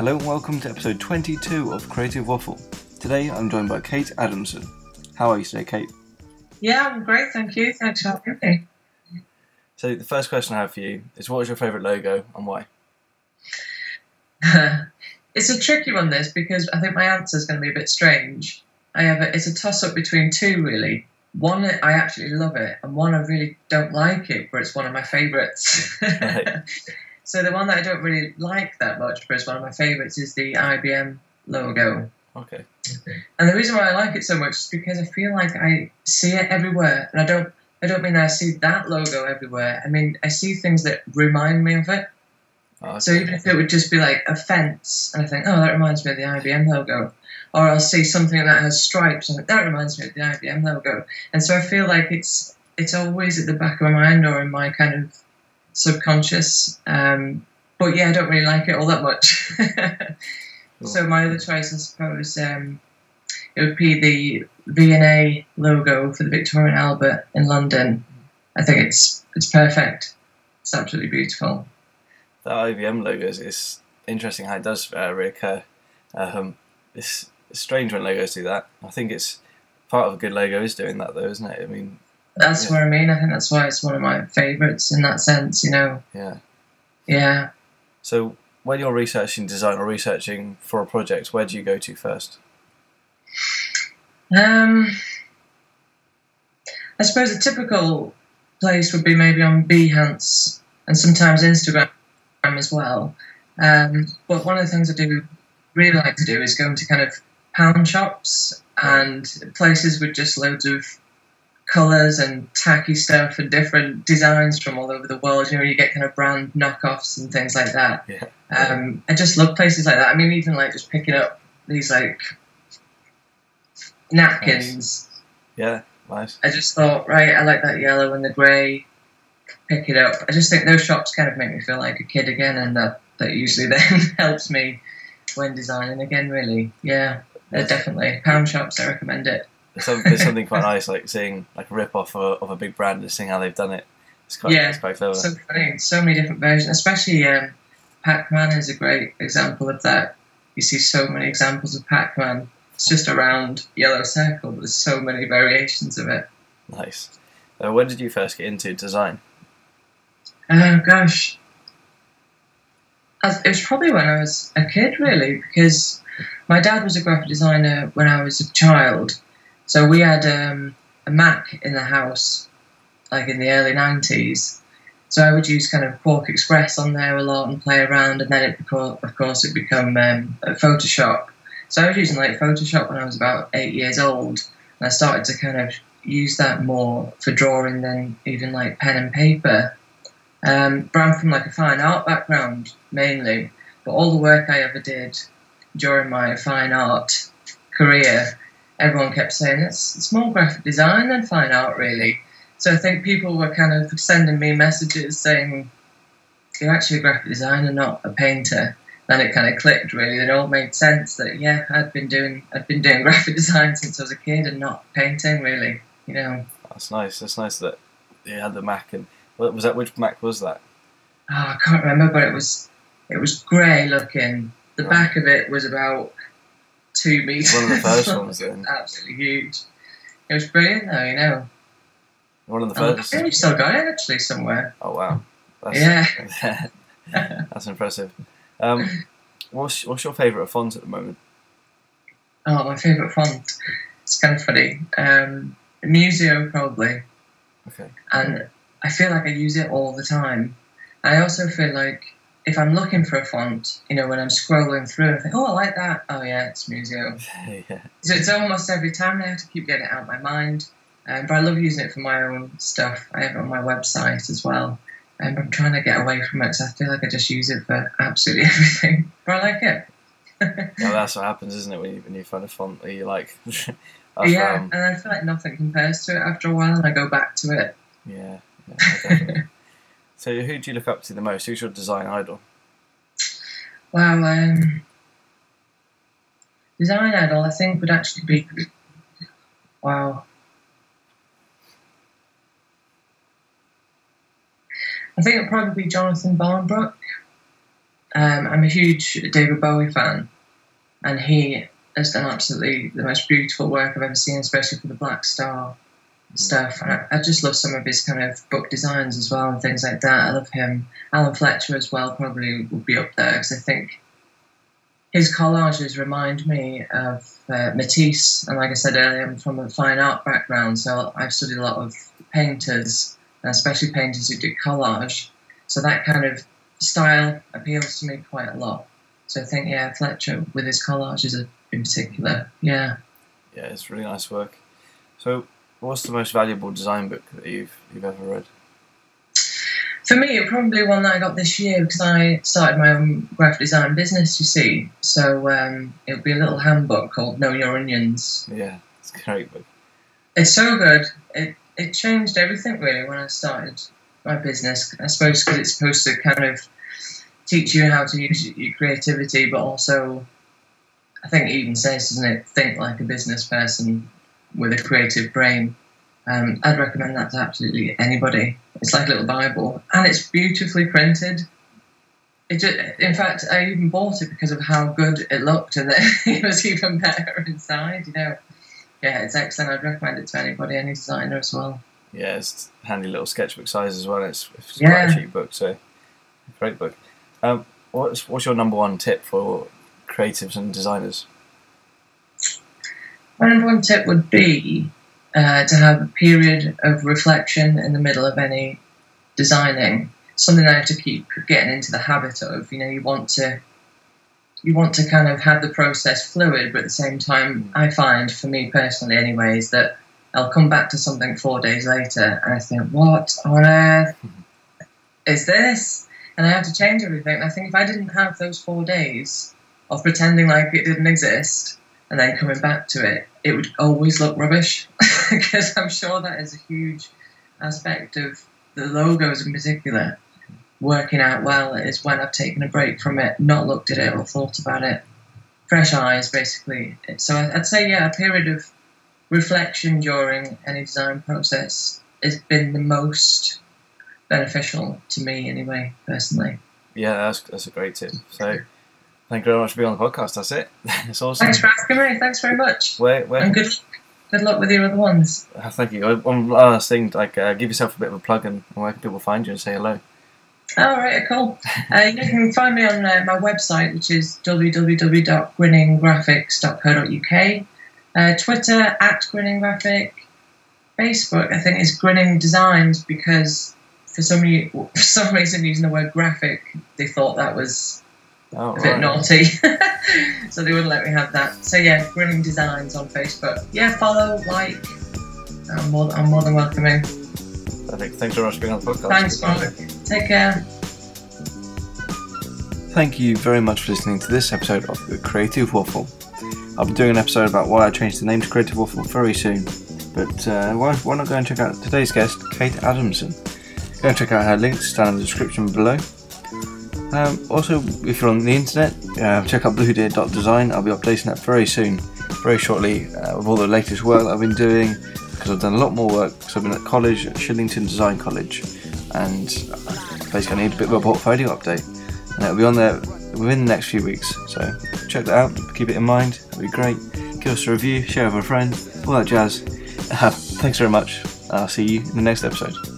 Hello and welcome to episode 22 of Creative Waffle. Today I'm joined by Kate Adamson. How are you today, Kate? Yeah, I'm great, thank you. Thanks for having me. So the first question I have for you is, what is your favourite logo and why? It's a tricky one, this, because I think my answer is going to be a bit strange. It's a toss-up between two, really. One, I actually love it, and one, I really don't like it, but it's one of my favourites. Right. So the one that I don't really like that much, but it's one of my favourites, is the IBM logo. Okay. And the reason why I like it so much is because I feel like I see it everywhere. And I don't mean I see that logo everywhere. I mean, I see things that remind me of it. Oh, so even if it would just be like a fence, and I think, oh, that reminds me of the IBM logo. Or I'll see something that has stripes, and that reminds me of the IBM logo. And so I feel like it's always at the back of my mind or in my kind of subconscious, but yeah, I don't really like it all that much. Cool. So my other choice, I suppose, it would be the V&A logo for the Victoria and Albert in London. I think it's perfect. It's absolutely beautiful. The IBM logo is interesting how it does reoccur. It's strange when logos do that. I think it's part of a good logo is doing that, though, isn't it? I mean. That's what I mean. I think that's why it's one of my favourites in that sense, you know. Yeah. Yeah. So when you're researching design or researching for a project, where do you go to first? I suppose a typical place would be maybe on Behance and sometimes Instagram as well. But one of the things I do really like to do is go into kind of pound shops and places with just loads of colours and tacky stuff and different designs from all over the world. You know, you get kind of brand knockoffs and things like that. Yeah. I just love places like that. I mean, even like just picking up these like napkins. Nice. Yeah, nice. I just thought, right, I like that yellow and the grey. Pick it up. I just think those shops kind of make me feel like a kid again, and that usually then helps me when designing again, really. Yeah, definitely. Pound shops, I recommend it. There's something quite nice, like seeing like a rip-off of a big brand and seeing how they've done it. It's quite clever. So funny. So many different versions, especially Pac-Man is a great example of that. You see so many examples of Pac-Man. It's just a round yellow circle, but there's so many variations of it. Nice. When did you first get into design? Oh, gosh. It was probably when I was a kid, really, because my dad was a graphic designer when I was a child. So we had a Mac in the house, like in the early 90s. So I would use kind of QuarkXPress on there a lot and play around, and then it became Photoshop. So I was using like Photoshop when I was about 8 years old, and I started to kind of use that more for drawing than even like pen and paper. But I'm from like a fine art background mainly, but all the work I ever did during my fine art career, everyone kept saying, it's more graphic design than fine art, really. So I think people were kind of sending me messages saying, you're actually a graphic designer, not a painter. Then it kind of clicked, really. It all made sense that, yeah, I'd been doing graphic design since I was a kid and not painting, really, you know. That's nice. That's nice that you had the Mac. And was that, which Mac was that? Oh, I can't remember, but it was grey looking. The back of it was about 2 meters. One of the first ones, then. Absolutely huge. It was brilliant, though, you know. One of the first. I think we've still got it actually somewhere. Oh wow! That's impressive. What's your favourite font at the moment? Oh, my favourite font. It's kind of funny. Museo probably. Okay. And I feel like I use it all the time. I also feel like, if I'm looking for a font, you know, when I'm scrolling through, I think, oh, I like that. Oh, yeah, it's Museo. Yeah. So it's almost every time I have to keep getting it out of my mind. But I love using it for my own stuff. I have it on my website as well. I'm trying to get away from it because I feel like I just use it for absolutely everything. But I like it. Yeah, that's what happens, isn't it, when you find a font that you like? Yeah, and I feel like nothing compares to it after a while, and I go back to it. Yeah definitely. So who do you look up to the most? Who's your design idol? Well, design idol, I think, would actually be... Wow. I think it would probably be Jonathan Barnbrook. I'm a huge David Bowie fan, and he has done absolutely the most beautiful work I've ever seen, especially for the Black Star stuff. And I just love some of his kind of book designs as well and things like that. I love him. Alan Fletcher as well probably would be up there, because I think his collages remind me of Matisse. And like I said earlier, I'm from a fine art background, so I've studied a lot of painters, especially painters who do collage. So that kind of style appeals to me quite a lot. So I think, yeah, Fletcher with his collages in particular, yeah. Yeah, it's really nice work. So what's the most valuable design book that you've ever read? For me, probably one that I got this year, because I started my own graphic design business, you see. So it'll be a little handbook called Know Your Onions. Yeah, it's a great book. It's so good. It changed everything, really, when I started my business. I suppose because it's supposed to kind of teach you how to use your creativity, but also, I think it even says, doesn't it, think like a business person with a creative brain. I'd recommend that to absolutely anybody. It's like a little Bible, and it's beautifully printed. In fact, I even bought it because of how good it looked, and then it was even better inside, you know. Yeah, it's excellent. I'd recommend it to anybody, any designer as well. Yeah, it's a handy little sketchbook size as well. It's quite a cheap book, so great book. What's your number one tip for creatives and designers? My number one tip would be to have a period of reflection in the middle of any designing. Something I have to keep getting into the habit of. You know, you want to kind of have the process fluid, but at the same time, I find, for me personally anyways, that I'll come back to something 4 days later and I think, what on earth is this? And I have to change everything. And I think if I didn't have those 4 days of pretending like it didn't exist and then coming back to it, it would always look rubbish, because I'm sure that is a huge aspect of the logos in particular working out well, is when I've taken a break from it, not looked at it or thought about it. Fresh eyes, basically. So I'd say, yeah, a period of reflection during any design process has been the most beneficial to me anyway, personally. Yeah, that's a great tip. So thank you very much for being on the podcast. That's it. It's awesome. Thanks for asking me. Thanks very much. And good luck with your other ones. Thank you. One last thing, like give yourself a bit of a plug, and where can people find you and say hello? All right, cool. You can find me on my website, which is www.grinninggraphics.co.uk. Twitter @grinninggraphic. Facebook, I think, is Grinning Designs, because for some reason using the word graphic, they thought that was a bit naughty, so they wouldn't let me have that. So yeah, Grinning Designs on Facebook. Yeah, follow, like. I'm more than welcoming. Perfect. Thanks very much for being on the podcast. Thanks, Mark. Take care. Thank you very much for listening to this episode of the Creative Waffle. I'll be doing an episode about why I changed the name to Creative Waffle very soon, but why not go and check out today's guest, Kate Adamson. Go and check out her links down in the description below. Also, if you're on the internet, check out bluedeer.design. I'll be updating that very shortly, with all the latest work that I've been doing, because I've done a lot more work, because I've been at college, at Shillington Design College, and basically I need a bit of a portfolio update, and it'll be on there within the next few weeks, so check that out, keep it in mind, that'd be great. Give us a review, share with a friend, all that jazz. Thanks very much, I'll see you in the next episode.